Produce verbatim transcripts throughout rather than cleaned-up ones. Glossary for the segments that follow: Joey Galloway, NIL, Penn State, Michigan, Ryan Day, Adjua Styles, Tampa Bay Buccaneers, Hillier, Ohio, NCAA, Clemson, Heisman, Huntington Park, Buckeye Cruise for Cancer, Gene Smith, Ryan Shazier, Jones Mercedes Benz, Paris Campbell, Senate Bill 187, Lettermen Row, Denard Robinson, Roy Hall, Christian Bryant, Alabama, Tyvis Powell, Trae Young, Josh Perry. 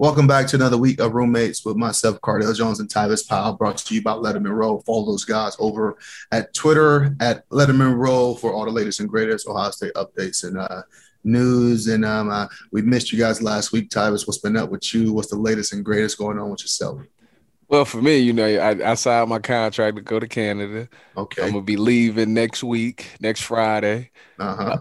Welcome back to another week of Roommates with myself, Cardale Jones, and Tyvis Powell, brought to you by Lettermen Row. Follow those guys over at Twitter at Lettermen Row for all the latest and greatest Ohio State updates and uh, news. And um, uh, we missed you guys last week. Tyvis, what's been up with you? What's the latest and greatest going on with yourself? Well, for me, you know, I, I signed my contract to go to Canada. Okay. I'm going to be leaving next week, next Friday. Uh-huh. Uh,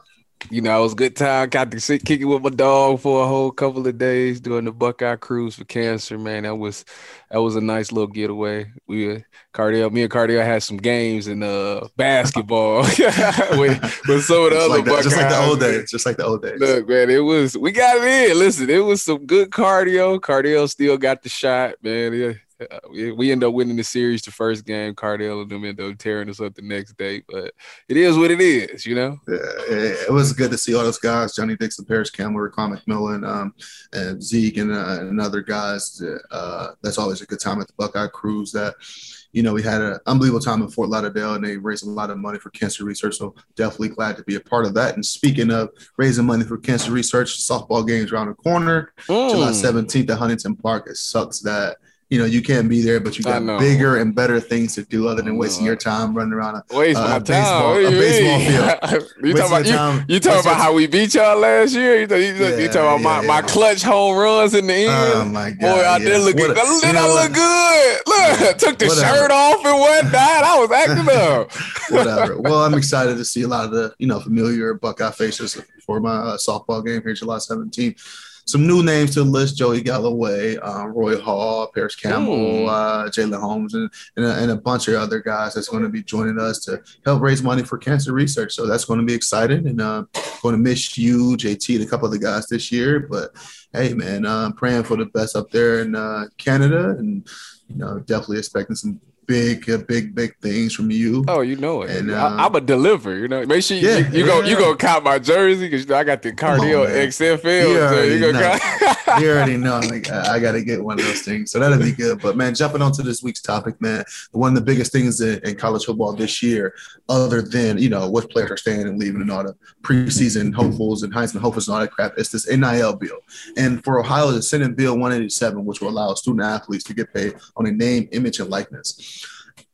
you know, it was a good time. Got to sit kicking with my dog for a whole couple of days doing the Buckeye Cruise for Cancer, man. That was that was a nice little getaway. We, Cardale, me and Cardale had some games in uh, basketball with, with some of the other like Buckeyes. Just like the old days. Just like the old days. Look, man, it was – we got it in. Listen, it was some good cardio. Cardale still got the shot, man. Yeah. Uh, we, we end up winning the series the first game. Cardale and them end up tearing us up the next day, but it is what it is, you know? Yeah, it, it was good to see all those guys, Johnny Dixon, Paris Campbell, Kyle McMillan, um, and Zeke, and, uh, and other guys. Uh, that's always a good time at the Buckeye Cruise. That, you know, we had an unbelievable time in Fort Lauderdale, and they raised a lot of money for cancer research, so definitely glad to be a part of that. And speaking of raising money for cancer research, softball game's around the corner, mm. July seventeenth at Huntington Park. It sucks that you know, you can't be there, but you got bigger and better things to do other than wasting your time running around a, uh, a, baseball, a baseball field. you talking about, time, you, you talking about how we beat y'all last year? You, you, you, yeah, you talking about yeah, my, yeah. my clutch home runs in the end? Oh, my God. Boy, I yeah. did look good. I, did I look good? Look, yeah, took the whatever. shirt off and whatnot. I was acting up. whatever. Well, I'm excited to see a lot of the, you know, familiar Buckeye faces for my uh, softball game here July seventeenth. Some new names to the list: Joey Galloway, uh, Roy Hall, Paris Campbell, uh, Jalen Holmes, and, and, a, and a bunch of other guys that's going to be joining us to help raise money for cancer research. So that's going to be exciting, and uh, going to miss you, J T, and a couple of the guys this year. But hey, man, I'm uh, praying for the best up there in uh, Canada, and you know, definitely expecting some big, uh, big, big things from you. Oh, you know it. And, uh, I, I'm a deliver. You know, make sure you, yeah, you, you yeah, go. Yeah. You gonna cop my jersey because you know, I got the Cardale X F L. You already, you know. Cop- you already know. Like, I gotta get one of those things, so that'll be good. But man, jumping onto this week's topic, man, one of the biggest things in, in college football this year, other than you know what players are staying and leaving and all the preseason hopefuls and Heisman hopefuls and all that crap, it's this N I L bill. And for Ohio, the Senate Bill one eighty-seven, which will allow student athletes to get paid on a name, image, and likeness.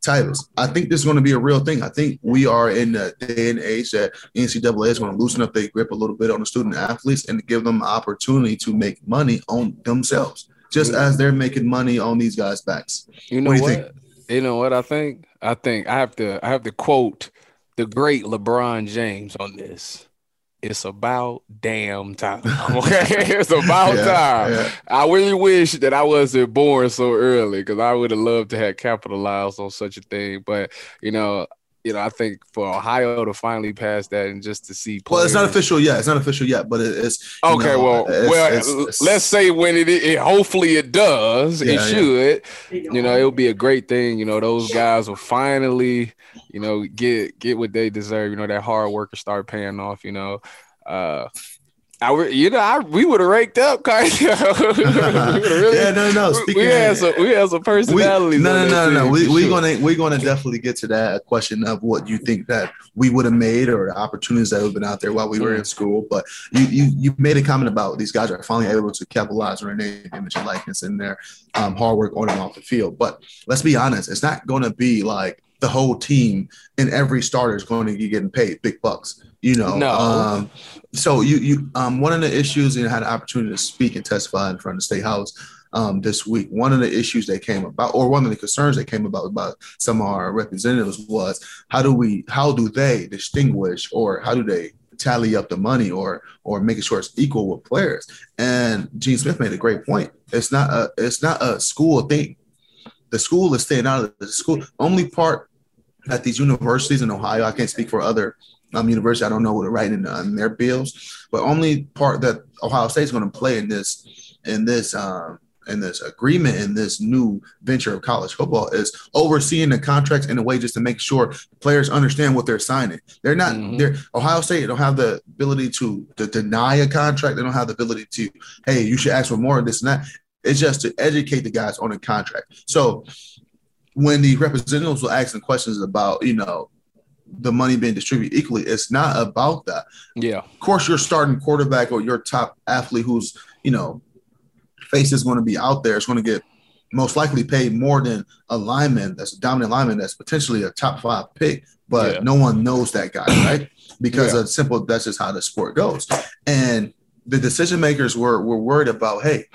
Tyvis, I think this is going to be a real thing. I think we are in a day and age that N C double A is going to loosen up their grip a little bit on the student athletes and give them an opportunity to make money on themselves, just yeah. as they're making money on these guys' backs. You know what? Do you, what? Think? you know what I think? I think I have to I have to quote the great LeBron James on this. It's about damn time. Okay, it's about yeah, time. Yeah. I really wish that I wasn't born so early because I would have loved to have capitalized on such a thing. But you know, you know, I think for Ohio to finally pass that and just to see players. Well, it's not official yet. It's not official yet, but it, it's okay. Know, well, it's, well, it's, it's, let's say when it, it hopefully it does, yeah, it yeah. should. You know, it'll be a great thing. You know, those guys will finally, you know, get get what they deserve. You know, that hard work will start paying off. You know, uh, I you know I we would have raked up, Cardale. really, yeah, no, no. Speaking we had some we had some personalities. We, no, no, no, no. We we sure. gonna we're gonna definitely get to that question of what you think that we would have made or the opportunities that have been out there while we were in school. But you you you made a comment about these guys are finally able to capitalize on their name, image, and likeness in their um, hard work on and off the field. But let's be honest, it's not gonna be like the whole team and every starter is going to be getting paid big bucks. You know, no. um, so you you um, one of the issues, and I had an opportunity to speak and testify in front of the State House um, this week. One of the issues that came about, or one of the concerns that came about about some of our representatives was how do we, how do they distinguish, or how do they tally up the money, or or making sure it's equal with players? And Gene Smith made a great point. It's not a it's not a school thing. The school is staying out of the school. Only part at these universities in Ohio, I can't speak for other Um, university, I don't know what they're writing in, in their bills, but only part that Ohio State is going to play in this, in this, um, in this agreement, in this new venture of college football is overseeing the contracts and the wages to make sure players understand what they're signing. They're not. Mm-hmm. They're Ohio State don't have the ability to, to deny a contract. They don't have the ability to, hey, you should ask for more of this and that. It's just to educate the guys on the contract. So when the representatives were asking questions about, you know, the money being distributed equally, it's not about that. Yeah. Of course, your starting quarterback or your top athlete who's, you know, face is going to be out there. It's going to get most likely paid more than a lineman that's a dominant lineman that's potentially a top five pick, but yeah. no one knows that guy, right? Because yeah. of simple, that's just how the sport goes. And the decision makers were were worried about, hey,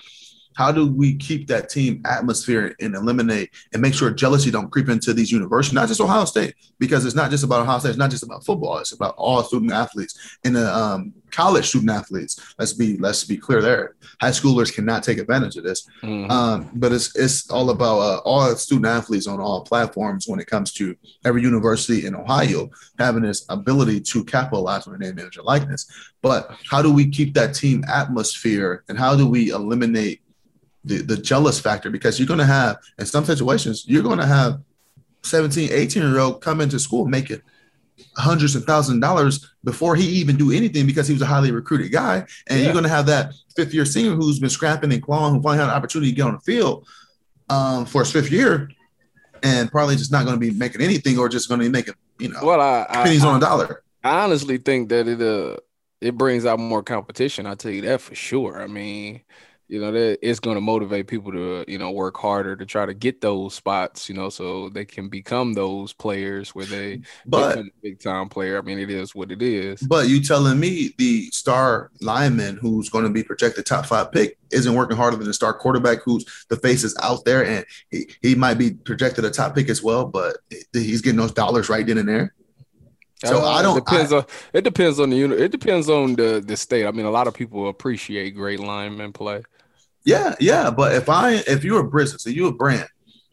how do we keep that team atmosphere and eliminate and make sure jealousy don't creep into these universities, not just Ohio State, because it's not just about Ohio State. It's not just about football. It's about all student athletes and the um, college student athletes. Let's be let's be clear there. High schoolers cannot take advantage of this. Mm-hmm. Um, but it's it's all about uh, all student athletes on all platforms when it comes to every university in Ohio having this ability to capitalize on their name, image, and likeness. But how do we keep that team atmosphere and how do we eliminate The, the jealous factor, because you're going to have, in some situations, you're going to have seventeen, eighteen-year-old come into school making hundreds of thousands of dollars before he even do anything because he was a highly recruited guy. And yeah. you're going to have that fifth-year senior who's been scrapping and clawing, who finally had an opportunity to get on the field um, for his fifth year and probably just not going to be making anything or just going to be making, you know, well, I, I, pennies I, on a dollar. I honestly think that it uh, it brings out more competition. I'll tell you that for sure. I mean – You know, that it's going to motivate people to, you know, work harder to try to get those spots, you know, so they can become those players where they but, become a big-time player. I mean, it is what it is. But you telling me the star lineman who's going to be projected top five pick isn't working harder than the star quarterback who's the face is out there, and he, he might be projected a top pick as well, but he's getting those dollars right then and there? So I don't. It depends I, on it depends on the unit. It depends on the, the state. I mean, a lot of people appreciate great linemen play. Yeah, yeah, but if I if you're a business, if you're a brand,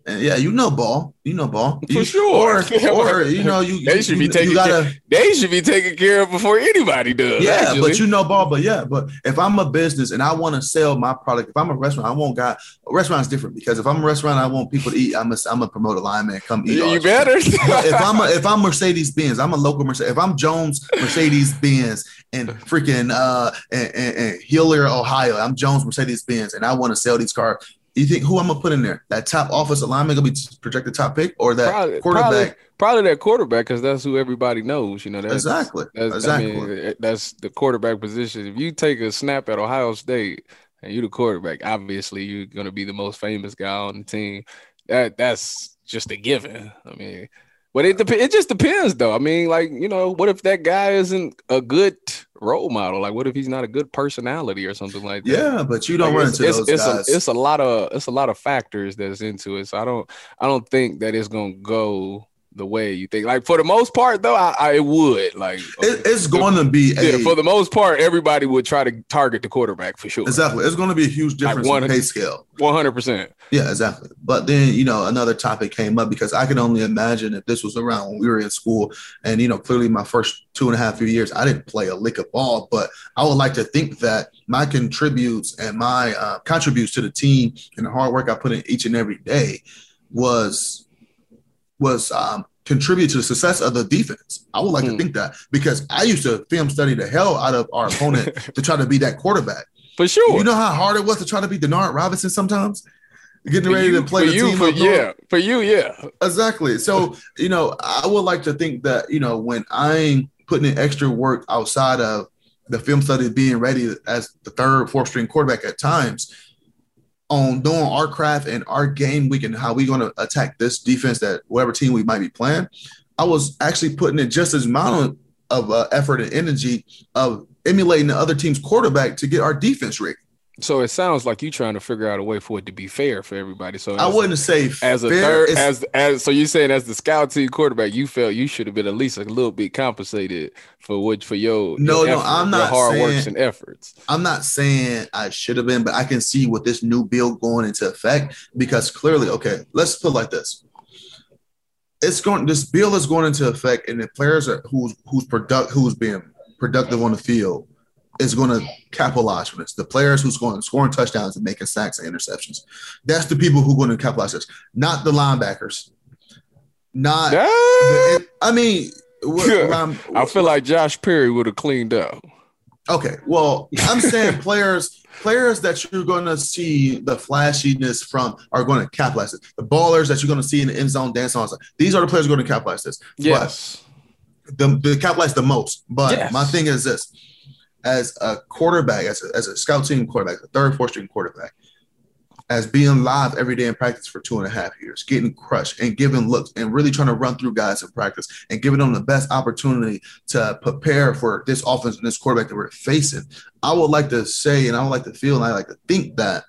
and yeah, you know ball, you know ball for you, sure. Or, or you know you they should you, be taking gotta, they should be taken care of before anybody does. Yeah, actually. But you know ball, but yeah, but if I'm a business and I want to sell my product, if I'm a restaurant, I want guys. Restaurant's different because if I'm a restaurant, I want people to eat. I'm a I'm a promoter lineman. Come eat. You better. if I'm a, if I'm Mercedes Benz, I'm a local Mercedes. If I'm Jones Mercedes Benz. And freaking uh, and, and, and Hillier, Ohio. I'm Jones Mercedes Benz, and I want to sell these cars. You think who I'm gonna put in there? That top offensive lineman gonna be projected top pick, or that probably, quarterback? Probably, probably that quarterback, because that's who everybody knows. You know that's, exactly. That's, exactly. I mean, that's the quarterback position. If you take a snap at Ohio State and you're the quarterback, obviously you're gonna be the most famous guy on the team. That that's just a given. I mean. But it dep- it just depends, though. I mean, like, you know, what if that guy isn't a good role model? Like, what if he's not a good personality or something like that? Yeah, but you don't like, run into it's, those it's guys. A, it's a lot of it's a lot of factors that's into it. So I don't I don't think that it's gonna go the way you think. Like, for the most part, though, I, I would like it, it's going to be. Yeah, a, for the most part, everybody would try to target the quarterback for sure. Exactly, it's going to be a huge difference like in pay scale. One hundred percent. Yeah, exactly. But then you know another topic came up because I can only imagine if this was around when we were in school, and you know clearly my first two and a half few years I didn't play a lick of ball, but I would like to think that my contributes and my uh, contributes to the team and the hard work I put in each and every day was. was um, contribute to the success of the defense. I would like mm. to think that because I used to film study the hell out of our opponent to try to be that quarterback. For sure. You know how hard it was to try to be Denard Robinson sometimes? Getting for ready you, to play the you, team. For, yeah, for you, yeah. Exactly. So, you know, I would like to think that, you know, when I'm putting in extra work outside of the film study, being ready as the third, fourth string quarterback at times, on doing our craft and our game week and how we're going to attack this defense that whatever team we might be playing, I was actually putting in just as amount of uh, effort and energy of emulating the other team's quarterback to get our defense ready. So it sounds like you're trying to figure out a way for it to be fair for everybody. So I wouldn't a, say as a fair, third, as as so you're saying as the scout team quarterback, you felt you should have been at least a little bit compensated for what for your no your no effort, I'm not hard saying, works and efforts. I'm not saying I should have been, but I can see with this new bill going into effect because clearly, okay, let's put it like this: it's going this bill is going into effect, and the players are who's who's product who's being productive on the field. Is going to capitalize for this. The players who's going to scoring touchdowns and making sacks and interceptions. That's the people who are going to capitalize this, not the linebackers. Not, the, I mean, what, yeah. um, I feel like Josh Perry would have cleaned up. Okay, well, I'm saying players, players that you're going to see the flashiness from are going to capitalize this. The ballers that you're going to see in the end zone dance on, these are the players who are going to capitalize this. Yes, but the, the capitalize the most. But yes. My thing is this. As a quarterback, as a, as a scout team quarterback, a third, fourth string quarterback, as being live every day in practice for two and a half years, getting crushed and giving looks and really trying to run through guys in practice and giving them the best opportunity to prepare for this offense and this quarterback that we're facing. I would like to say, and I would like to feel, and I like to think that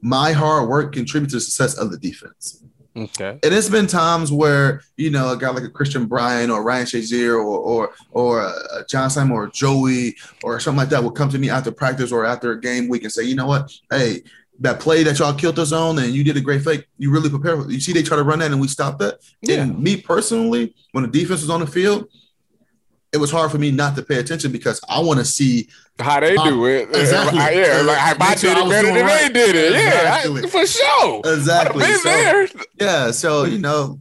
my hard work contributes to the success of the defense. Okay. And it's been times where, you know, a guy like a Christian Bryant or Ryan Shazier or or or uh, John Simon or Joey or something like that will come to me after practice or after a game week and say, you know what, hey, that play that y'all killed us on and you did a great fake, you really prepared. You see they try to run that and we stopped that. Yeah. And me personally, when the defense was on the field, it was hard for me not to pay attention because I want to see how they how, do it. Exactly. I, yeah, uh, like I, I did it better than right. they did it. Exactly. Yeah, I, for sure. Exactly. Been so, there. Yeah, so you know,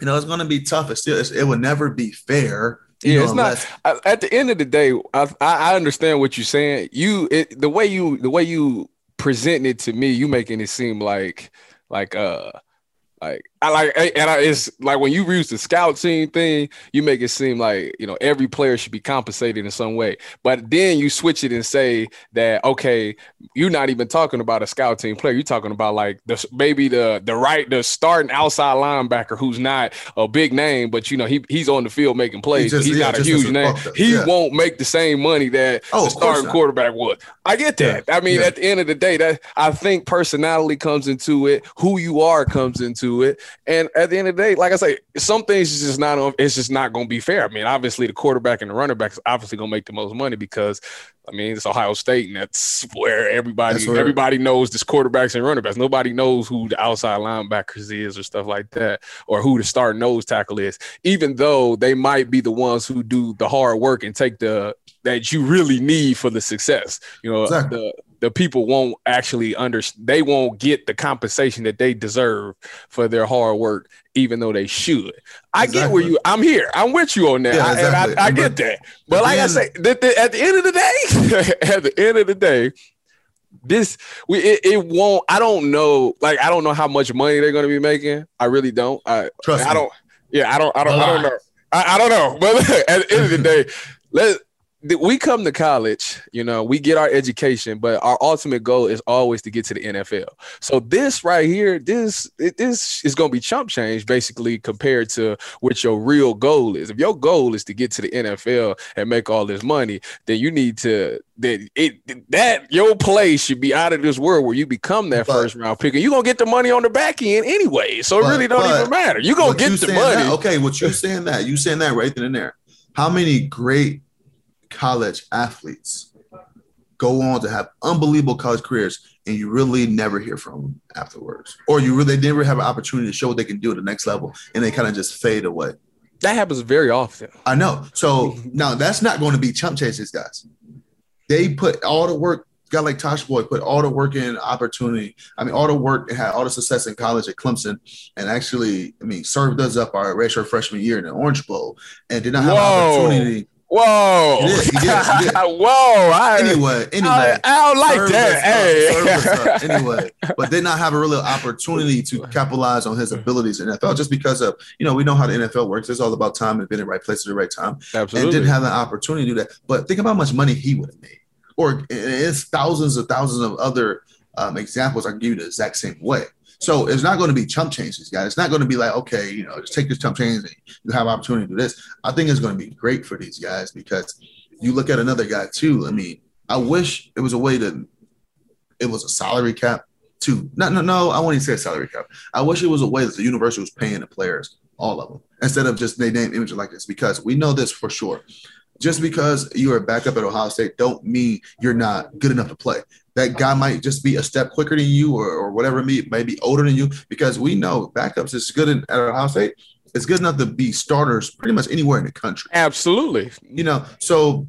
you know, it's going to be tough. It's still, it's, it will never be fair. You yeah, know, it's unless, not. At the end of the day, I, I understand what you're saying. You, it, the way you, the way you present it to me, you making it seem like, like, uh. Like I like, and I, it's like when you use the scout team thing, you make it seem like, you know, every player should be compensated in some way. But then you switch it and say that, okay, you're not even talking about a scout team player. You're talking about like the maybe the the right the starting outside linebacker who's not a big name, but you know he he's on the field making plays. He just, he's yeah, not a huge name. He yeah. won't make the same money that oh, the starting quarterback would. I get that. Yeah. I mean, yeah. at the end of the day, that I think personality comes into it. Who you are comes into. it. And at the end of the day, like I say, some things is just not, it's just not going to be fair. I mean, obviously the quarterback and the running back is obviously going to make the most money because, I mean, it's Ohio State and that's where everybody, that's where everybody knows this quarterbacks and running backs. Nobody knows who the outside linebackers is or stuff like that, or who the starting nose tackle is, even though they might be the ones who do the hard work and take the, that you really need for the success. You know, exactly. the, The people won't actually under they won't get the compensation that they deserve for their hard work, even though they should. I exactly. get where you. I'm here. I'm with you on that. Yeah, I, exactly. and I, I get that. But like I say, the, the, at the end of the day, at the end of the day, this we it, it won't. I don't know. Like I don't know how much money they're going to be making. I really don't. I trust. I don't. Me. Yeah. I don't. I don't. I don't know. I, I don't know. But look, at the end of the day, let's. We come to college, you know, we get our education, but our ultimate goal is always to get to the N F L. So this right here, this it, this is going to be chump change, basically, compared to what your real goal is. If your goal is to get to the N F L and make all this money, then you need to that it that your play should be out of this world where you become that but, first round pick, and you're going to get the money on the back end anyway. So it but, really don't but, even matter. You're going to get the money. That, okay, what you saying that you saying that right then and there. How many great college athletes go on to have unbelievable college careers, and you really never hear from them afterwards, or you really never have an opportunity to show what they can do at the next level, and they kind of just fade away. That happens very often. I know. So now that's not going to be chump changes, guys. They put all the work. Guy like Tosh Boyd put all the work in opportunity. I mean, all the work and had all the success in college at Clemson, and actually, I mean, served us up our redshirt freshman year in the Orange Bowl, and did not have Whoa. an opportunity. Whoa! It is, it is, it is. Whoa! I, anyway, anyway, I, I don't like that. Hey. Up, anyway, but they not have a real opportunity to capitalize on his abilities in the N F L just because of you know we know how the N F L works. It's all about time and being in the right place at the right time. Absolutely, and didn't have an opportunity to do that. But think about how much money he would have made, or it's thousands of thousands of other um, examples. I can give you the exact same way. So it's not going to be chump changes, guys. It's not going to be like, okay, you know, just take this chump change and you have an opportunity to do this. I think it's going to be great for these guys because you look at another guy too. I mean, I wish it was a way to – it was a salary cap too. No, no, no, I won't even say a salary cap. I wish it was a way that the university was paying the players, all of them, instead of just they name, image, like this because we know this for sure. Just because you are a backup at Ohio State don't mean you're not good enough to play. That guy might just be a step quicker than you or, or whatever, maybe older than you, because we know backups is good in, at Ohio State. It's good enough to be starters pretty much anywhere in the country. Absolutely. You know, so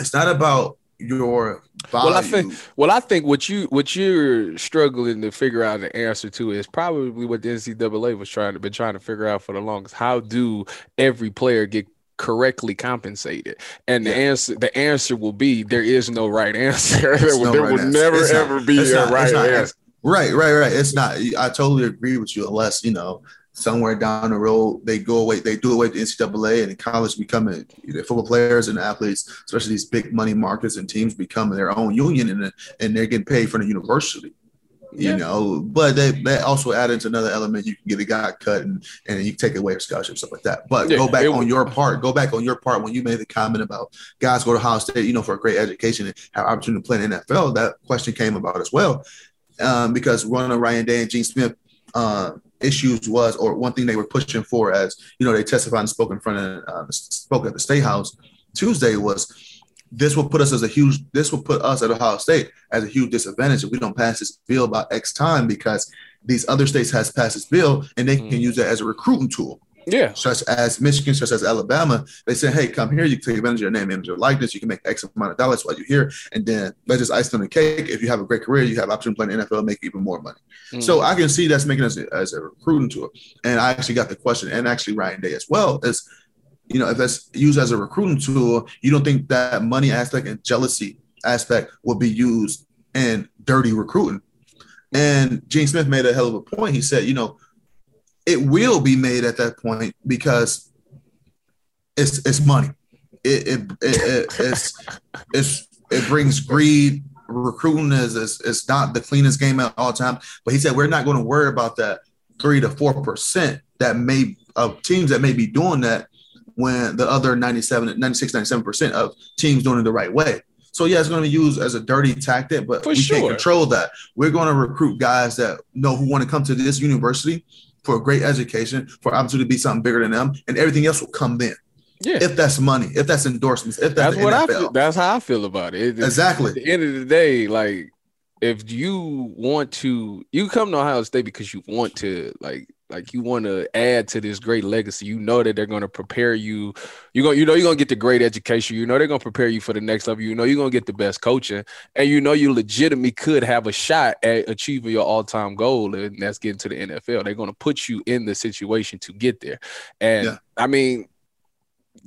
it's not about your value. Well, I think, well, I think what, you, what you're struggling to figure out the answer to is probably what the N C double A was trying to been trying to figure out for the longest. How do every player get correctly compensated? And yeah. the answer the answer will be there is no right answer. there no there right will answer. never it's ever not, be a not, right not, answer. Right, right, right. It's not. I totally agree with you unless, you know, somewhere down the road they go away, they do away with the N C double A and in college becoming you know, football players and athletes, especially these big money markets and teams becoming their own union and and they're getting paid from the university. you yeah. know, but they, they also add into another element. You can get a guy cut and, and you take away a scholarship, stuff like that. But yeah, go back it, on your part, go back on your part when you made the comment about guys go to Ohio State, you know, for a great education and have opportunity to play in the N F L. That question came about as well um, because one of Ryan Day and Gene Smith uh, issues was, or one thing they were pushing for as, you know, they testified and spoke in front of, uh, spoke at the State House Tuesday was, this will put us as a huge, this will put us at Ohio State as a huge disadvantage if we don't pass this bill by X time, because these other states has passed this bill and they can mm. use that as a recruiting tool. Yeah. Such as Michigan, such as Alabama. They say, hey, come here. You can take advantage of your name, image, your likeness. You can make X amount of dollars while you're here. And then let's just ice on the cake. If you have a great career, you have the option to play in the N F L and make even more money. Mm. So I can see that's making us a, as a recruiting tool. And I actually got the question, and actually Ryan Day as well, is, you know, if that's used as a recruiting tool, you don't think that money aspect and jealousy aspect will be used in dirty recruiting? And Gene Smith made a hell of a point. He said, you know, it will be made at that point because it's it's money. It it, it, it it's, it's it brings greed. Recruiting is, is is not the cleanest game at all time. But he said we're not going to worry about that three to four percent that may of teams that may be doing that, when the other ninety-seven, ninety-six, ninety-seven percent of teams doing it the right way. So, yeah, it's going to be used as a dirty tactic, but for we sure. can't control that. We're going to recruit guys that know who want to come to this university for a great education, for opportunity to be something bigger than them, and everything else will come then. Yeah. If that's money, if that's endorsements, if that's, that's what I feel. That's how I feel about it. It's, exactly. At the end of the day, like, if you want to – you come to Ohio State because you want to, like – like you want to add to this great legacy. You know that they're going to prepare you. You're going, you know, you're going to get the great education. You know, they're going to prepare you for the next level. You know, you're going to get the best coaching, and you know, you legitimately could have a shot at achieving your all-time goal. And that's getting to the N F L. They're going to put you in the situation to get there. And yeah. I mean,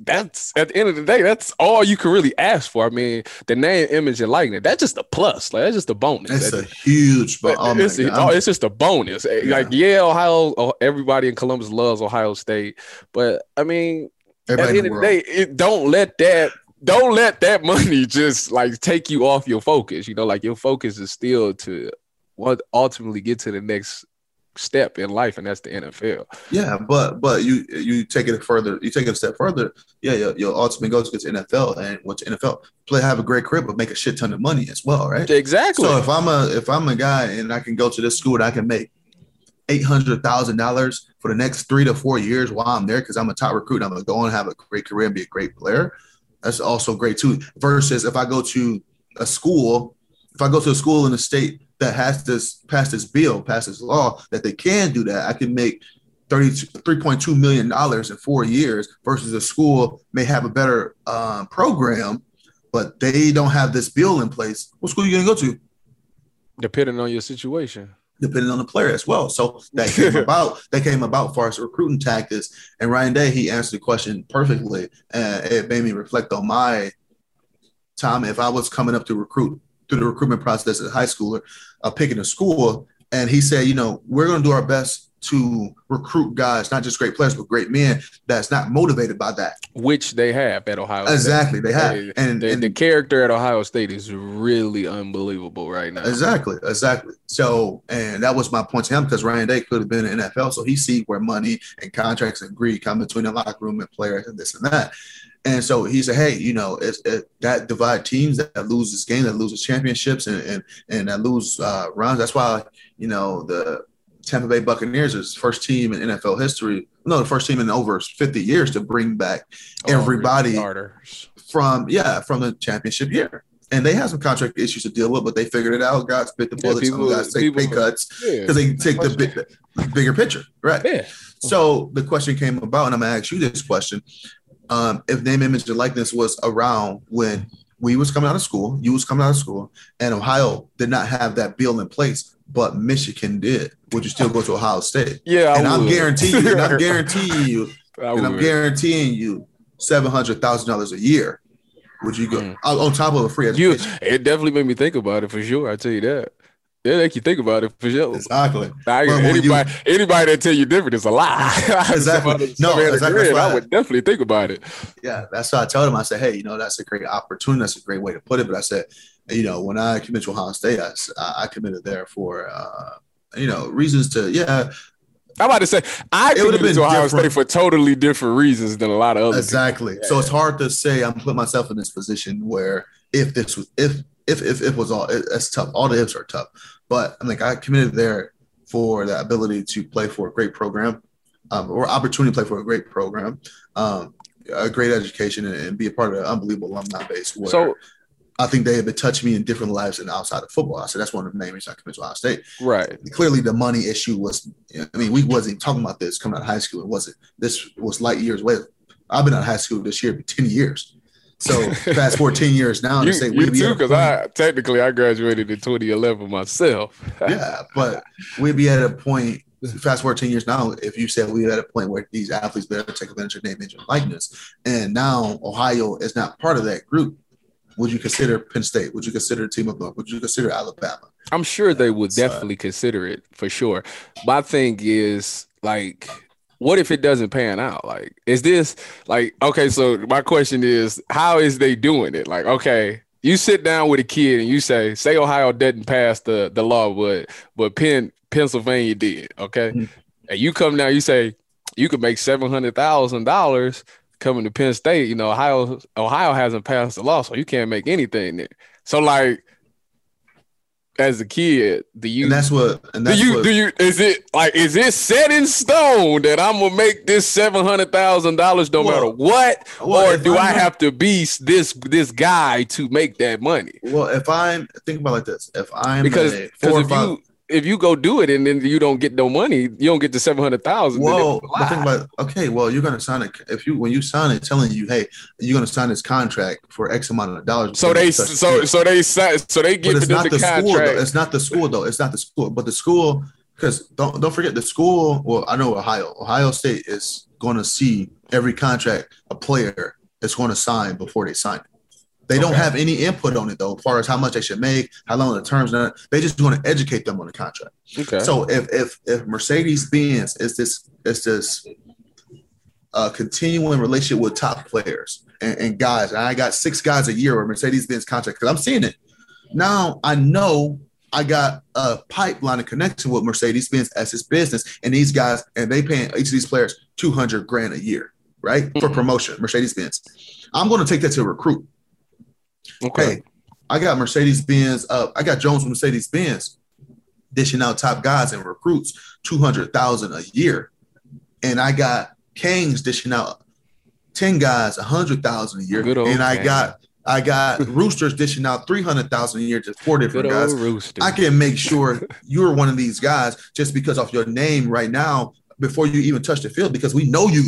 that's at the end of the day, that's all you can really ask for. I mean, the name, image, and likeness, that's just a plus. Like, that's just a bonus. That's, that's a huge bonus. Oh, it's, oh, it's just a bonus. Yeah. Like, yeah, Ohio, everybody in Columbus loves Ohio State. But I mean, everybody at the end of the day, it, don't let that don't let that money just like take you off your focus. You know, like your focus is still to what ultimately get to the next step in life, and that's the N F L. Yeah, but but you you take it further. You take it a step further. Yeah, your, your ultimate goal is to get to N F L, and what's N F L? Play, have a great career, but make a shit ton of money as well, right? Exactly. So if I'm a if I'm a guy and I can go to this school and I can make eight hundred thousand dollars for the next three to four years while I'm there because I'm a top recruit, I'm gonna go and have a great career and be a great player. That's also great too. Versus if I go to a school, if I go to a school in the state that has this passed this bill, passed this law, that they can do that. I can make three point two million dollars in four years versus a school may have a better um, program, but they don't have this bill in place. What school are you going to go to? Depending on your situation. Depending on the player as well. So that came about that came about far as recruiting tactics. And Ryan Day, he answered the question perfectly. And it made me reflect on my time if I was coming up to recruit through the recruitment process as a high schooler, uh, picking a school. And he said, you know, we're going to do our best to recruit guys, not just great players, but great men that's not motivated by that. Which they have at Ohio exactly, State. Exactly, they have. They, and, the, and the character at Ohio State is really unbelievable right now. Exactly, exactly. So, and that was my point to him because Ryan Day could have been in the N F L, so he see where money and contracts and greed come between the locker room and players and this and that. And so he said, hey, you know, it's, it, that divide teams that lose this game, that loses championships and and, and that lose uh, runs. That's why, you know, the Tampa Bay Buccaneers is the first team in N F L history. No, the first team in over fifty years to bring back everybody oh, from, yeah, from the championship year. And they had some contract issues to deal with, but they figured it out. Guys bit the bullet. Yeah, people, some guys take people, pay cuts because yeah, they take the, big, the bigger picture. Right. Yeah. So the question came about, and I'm going to ask you this question. Um, if name, image, and likeness was around when we was coming out of school, you was coming out of school, and Ohio did not have that bill in place, but Michigan did, would you still go to Ohio State? Yeah, I and would. I'm guaranteeing you, and I'm guaranteeing you, and I'm guaranteeing you seven hundred thousand dollars a year. Would you go mm. on top of a free education? You, it definitely made me think about it for sure. I tell you that. They make you think about it for sure. Exactly. I, anybody, you, anybody that tell you different is a lie. Exactly. No, exactly. I, I would definitely think about it. Yeah, that's why I told him. I said, hey, you know, that's a great opportunity. That's a great way to put it. But I said, you know, when I committed to Ohio State, I, I committed there for, uh, you know, reasons to, yeah. I'm about to say, I committed to Ohio State for totally different reasons than a lot of others. Exactly. Yeah. So it's hard to say I'm putting myself in this position where if this was, if, if, if it was all, that's tough. All the ifs are tough. But I'm like, I committed there for the ability to play for a great program, um, or opportunity to play for a great program, um, a great education, and, and be a part of an unbelievable alumni base where so, I think they have been touching me in different lives and outside of football. I said that's one of the main reasons I committed to Ohio State. Right. Clearly, the money issue was. I mean, we wasn't talking about this coming out of high school. It wasn't. This was light years away. I've been out of high school this year for ten years. So fast forward ten years now. And you, say, you too, because I technically I graduated in twenty eleven myself. Yeah, but we'd be at a point. Fast forward ten years now, if you said we were at a point where these athletes better take advantage of name, image, and likeness, and now Ohio is not part of that group, would you consider Penn State? Would you consider a team of North? Would you consider Alabama? I'm sure they would so, definitely consider it for sure. My thing is, like, what if it doesn't pan out? Like, is this like, okay, so my question is, how is they doing it? Like, okay, you sit down with a kid and you say, say Ohio doesn't pass the, the law, but, but Penn, Pennsylvania did, okay? Mm-hmm. And you come down, you say, you could make seven hundred thousand dollars coming to Penn State. You know, Ohio Ohio hasn't passed the law, so you can't make anything there. So, like, as a kid, do you? And that's what. And that's do you? What, do you? Is it like? Is it set in stone that I'm gonna make this seven hundred thousand dollars no well, matter what, well, or do I'm, I have to be this this guy to make that money? Well, if I'm think about it like this, if I'm because a four if five, you if you go do it and then you don't get no money, you don't get the seven hundred thousand. Well, think about okay. Well, you're gonna sign it if you when you sign it, telling you, hey, you're gonna sign this contract for X amount of dollars. So they so so they so they give them the contract. It's not the school though. It's not the school, but the school because don't don't forget the school. Well, I know Ohio. Ohio State is going to see every contract a player is going to sign before they sign it. They okay. don't have any input on it, though, as far as how much they should make, how long the terms are. They just want to educate them on the contract. Okay. So if if if Mercedes Benz is this is this uh, continuing relationship with top players and, and guys, and I got six guys a year with Mercedes Benz contract because I'm seeing it now. I know I got a pipeline and connection with Mercedes Benz as his business, and these guys and they paying each of these players two hundred grand a year, right, mm-hmm. for promotion. Mercedes Benz. I'm going to take that to a recruit. Okay, hey, I got Mercedes Benz. Uh, I got Jones Mercedes Benz dishing out top guys and recruits two hundred thousand a year, and I got Kings dishing out ten guys a hundred thousand a year, and Kang. I got I got Roosters dishing out three hundred thousand a year to four different guys. Rooster. I can make sure you're one of these guys just because of your name right now before you even touch the field because we know you.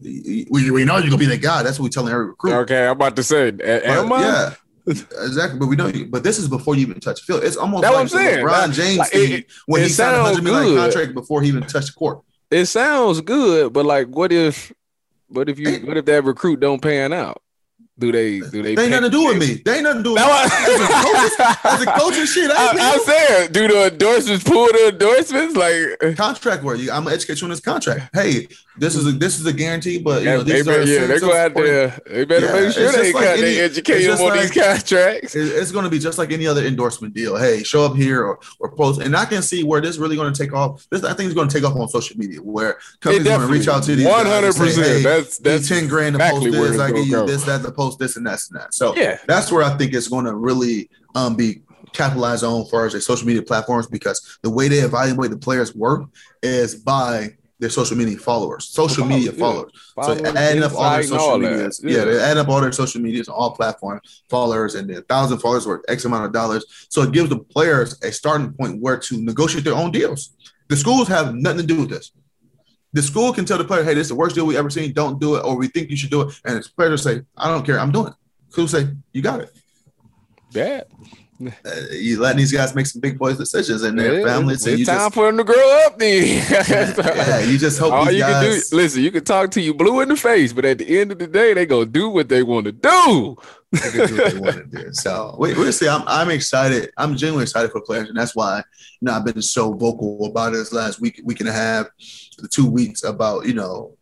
We, we know you're gonna be that guy. That's what we're telling every recruit. Okay, I'm about to say, am I? Yeah, exactly. But we know you. But this is before you even touch the field. It's almost that's like what I'm saying. LeBron James like, it, when it he signed a hundred million contract before he even touched the court. It sounds good, but like, what if, what if you, what if that recruit don't pan out? Do they? Do they? They ain't nothing to do with me. They ain't nothing to do with me. As a coach and shit, I I'm saying, do the endorsements pull the endorsements like contract work? I'm gonna educate you on this contract. Hey, this is a, this is a guarantee, but you know, these they, are yeah, they're going out there. They better yeah, make sure they, like any, they educate them on like, these contracts. It's going to be just like any other endorsement deal. Hey, show up here or or post, and I can see where this is really going to take off. This I think is going to take off on social media where companies are going to reach out to these one hundred percent. That's that's ten grand to post this. I give you this, that, the post. This and that's and that. So yeah. That's where I think it's going to really um, be capitalized on as far as their social media platforms because the way they evaluate the players' work is by their social media followers, social oh, media yeah. followers. Followers. So adding up all their social medias. Yeah. yeah, they add up all their social medias on all platforms, followers, and then one thousand followers worth X amount of dollars. So it gives the players a starting point where to negotiate their own deals. The schools have nothing to do with this. The school can tell the player, hey, this is the worst deal we ever seen. Don't do it, or we think you should do it. And the player will say, I don't care. I'm doing it. Cool say, you got it. Yeah. Uh, you letting these guys make some big boys decisions in their yeah, families. It's, it's time just, for them to grow up then. yeah, you just hope all these you guys. Can do, listen, you can talk to you blue in the face, but at the end of the day, they're going to do what they want to do. They can do what they want to do. So we, we'll see. I'm, I'm excited. I'm genuinely excited for players, and that's why you know, I've been so vocal about it this last week, week and a half, the two weeks about, you know,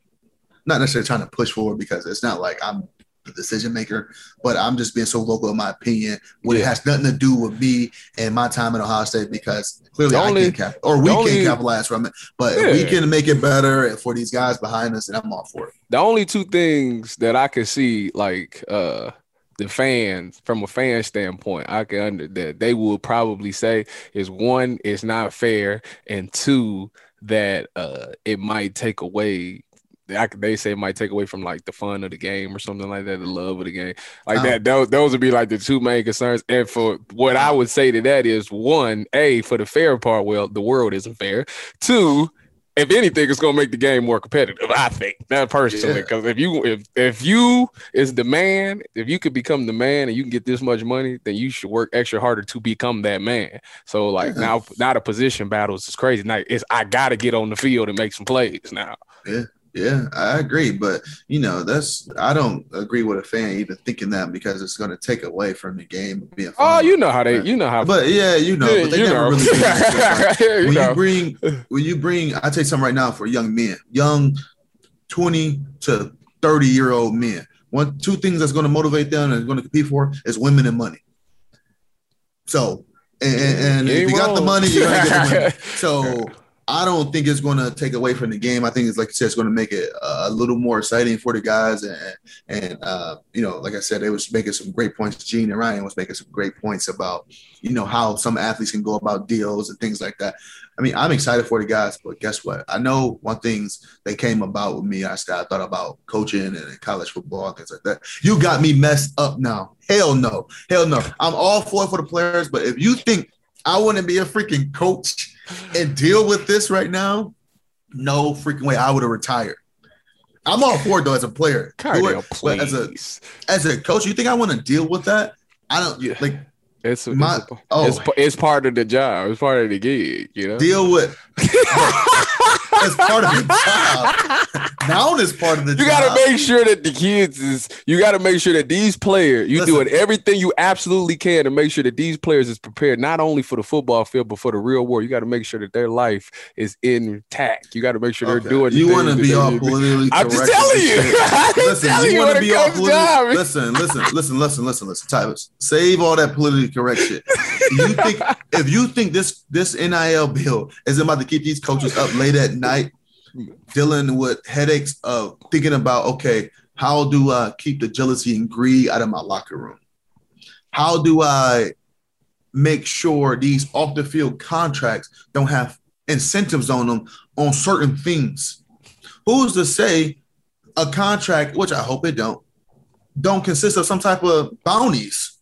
not necessarily trying to push forward because it's not like I'm the decision maker, but I'm just being so local in my opinion when yeah. it has nothing to do with me and my time at Ohio State, because clearly the I only, can't cap- or we can't only, capitalize from it, but yeah. we can make it better for these guys behind us, and I'm all for it. The only two things that I could see, like uh, the fans, from a fan standpoint, I can under that they will probably say is one, it's not fair, and two, that uh, it might take away. I, they say it might take away from like the fun of the game or something like that, the love of the game, like um, that. Those, those would be like the two main concerns. And for what I would say to that is one, a for the fair part, well, the world isn't fair. Two, if anything, it's gonna make the game more competitive. I think that personally, because yeah. if you if if you is the man, if you could become the man and you can get this much money, then you should work extra harder to become that man. So like yeah. now, now the position battles is crazy. Now it's I gotta get on the field and make some plays now. Yeah. Yeah, I agree. But, you know, that's I don't agree with a fan even thinking that, because it's going to take away from the game of being fun. Oh, you know how they – you know how – But, yeah, you know. Yeah, but they you never know. Really do that. Like, you when, know. You bring, when you bring – I'll tell you something right now for young men, young twenty to thirty-year-old men. One, two things that's going to motivate them and going to compete for is women and money. So, and, and, and if you got the money, you're going to get the money. So – I don't think it's going to take away from the game. I think it's, like you said, it's going to make it a little more exciting for the guys. And, and uh, you know, like I said, they was making some great points. Gene and Ryan was making some great points about, you know, how some athletes can go about deals and things like that. I mean, I'm excited for the guys, but guess what? I know one things that came about with me, I, I thought about coaching and college football and things like that. You got me messed up now. Hell no. Hell no. I'm all for it for the players, but if you think I want to be a freaking coach and deal with this right now, no freaking way. I would have retired. I'm all for it, though, as a player. Cardale, please. As a, as a coach, you think I want to deal with that? I don't yeah. – like, it's, my, it's, oh. it's it's part of the job. It's part of the gig, you know? Deal with – it's part of the job. Now it's part of the you job. You got to make sure that the kids is – you got to make sure that these players – you're doing everything you absolutely can to make sure that these players is prepared not only for the football field but for the real world. You got to make sure that their life is intact. You got to make sure they're okay. doing – You want to be all politically I'm correct. I'm just telling you. I'm just telling you what a coach's job is. Listen, listen, listen, listen, listen, listen, Tyvis. Save all that politically correct shit. You think if you think this this N I L bill is about to keep these coaches up late at night dealing with headaches of thinking about, okay, how do I keep the jealousy and greed out of my locker room? How do I make sure these off-the-field contracts don't have incentives on them on certain things? Who's to say a contract, which I hope it don't, don't consist of some type of bounties?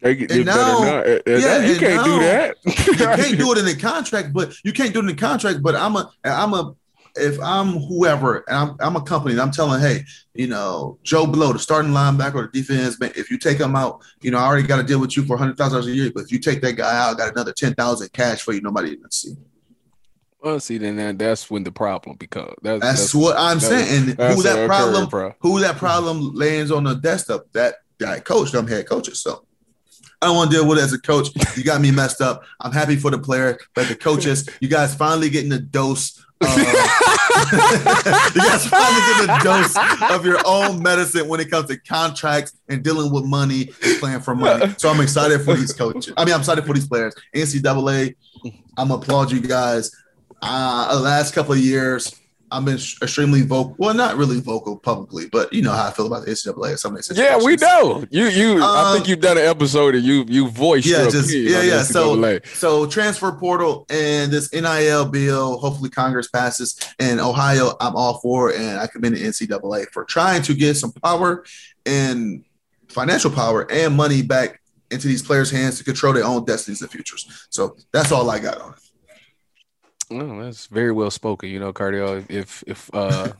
They, they and now, not. Yeah, that, you can't now, do that. You can't do it in the contract, but you can't do it in the contract. But I'm a, I'm a, if I'm whoever, and I'm, I'm a company, and I'm telling, hey, you know, Joe Blow, the starting linebacker or the defense, if you take him out, you know, I already got to deal with you for one hundred thousand dollars a year. But if you take that guy out, I got another ten thousand dollars cash for you. Nobody even see. Well, see, then that, that's when the problem becomes. That's, that's, that's what I'm that's, saying. And who that problem, problem, who that problem lands on the desktop? That guy, coach, them head coaches. So. I don't want to deal with it as a coach. You got me messed up. I'm happy for the player, but the coaches, you guys finally getting a dose. Of, you guys finally getting a dose of your own medicine when it comes to contracts and dealing with money and playing for money. So I'm excited for these coaches. I mean, I'm excited for these players. N C double A, I'm applaud you guys. Uh, the last couple of years, I've been extremely vocal. Well, not really vocal publicly, but you know how I feel about the N C double A. Some yeah, we know. You, you. Um, I think you've done an episode and you, you voiced. Yeah, your just yeah, yeah. So, so transfer portal and this N I L bill. Hopefully, Congress passes. And Ohio, I'm all for, and I commend the N C double A for trying to get some power and financial power and money back into these players' hands to control their own destinies and futures. So that's all I got on it. Oh, that's very well spoken, you know, Cardale. If if uh,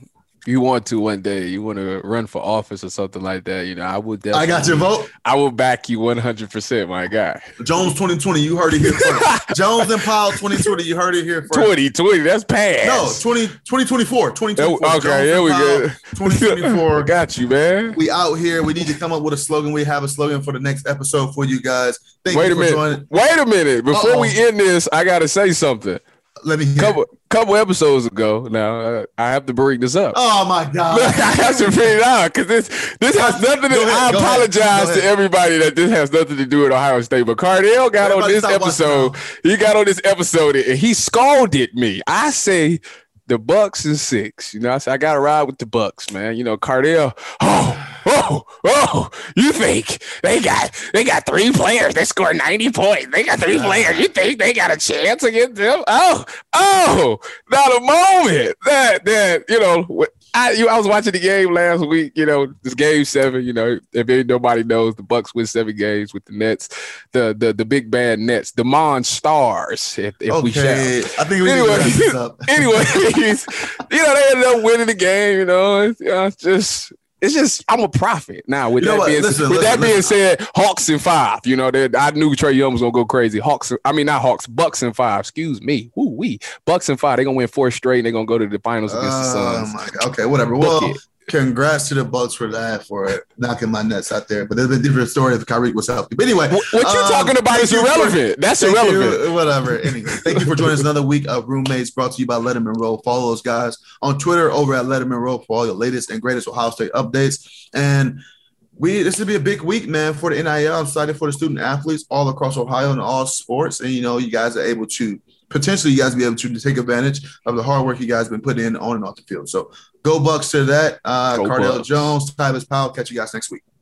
you want to one day, you want to run for office or something like that, you know, I would definitely. I got your vote. I will back you one hundred percent, my guy. Jones twenty twenty, you heard it here first. Jones and Powell twenty twenty, you heard it here first. twenty twenty, that's past. No, twenty twenty-four, twenty twenty-four. Okay, Jones here we Powell, go. twenty twenty-four. Got you, man. We out here. We need to come up with a slogan. We have a slogan for the next episode for you guys. Thank Wait you a for minute. Joining. Wait a minute. Before Uh-oh. we end this, I got to say something. let me hear. Couple, couple episodes ago, now uh, I have to bring this up. Oh my God! Look, I have to bring it out because this this has nothing. To, ahead, I apologize to everybody that this has nothing to do with Ohio State. But Cardale got everybody on this episode. He got on this episode and he scalded me. I say the Bucks and six. You know, I say I got to ride with the Bucks, man. You know, Cardale. Oh. Oh, oh, you think they got they got three players. They scored ninety points. They got three players. You think they got a chance against them? Oh, oh, not a moment. That, that you know, I you, I was watching the game last week. You know, this game seven, you know, if nobody knows, the Bucks win seven games with the Nets, the the, the big bad Nets, the Monstars, if, if okay. we shall. I think we anyway, need to up. Anyways, you know, they ended up winning the game, you know. It's, you know, it's just – It's just I'm a prophet now. With you know that, being, listen, with listen, that being said, Hawks and five. You know that I knew Trae Young was gonna go crazy. Hawks, I mean not Hawks, Bucks and five. Excuse me. Woo wee. Bucks and five. They're gonna win four straight. And they're gonna go to the finals against uh, the Suns. Oh my God. Okay, whatever. Book well, it. Congrats to the Bucks for that, for knocking my nuts out there. But there's been a different story if Kyrie was healthy. But anyway, what, what um, you're talking about is irrelevant. For, That's irrelevant. You, whatever. Anyway, thank you for joining us another week of Roommates, brought to you by Lettermen Row. Follow us, guys, on Twitter over at Lettermen Row for all your latest and greatest Ohio State updates. And we this will be a big week, man, for the N I L. I'm excited for the student athletes all across Ohio and all sports. And, you know, you guys are able to potentially you guys be able to take advantage of the hard work you guys have been putting in on and off the field. So go Bucks to that. Uh, Cardale Jones, Tyvis Powell. Catch you guys next week.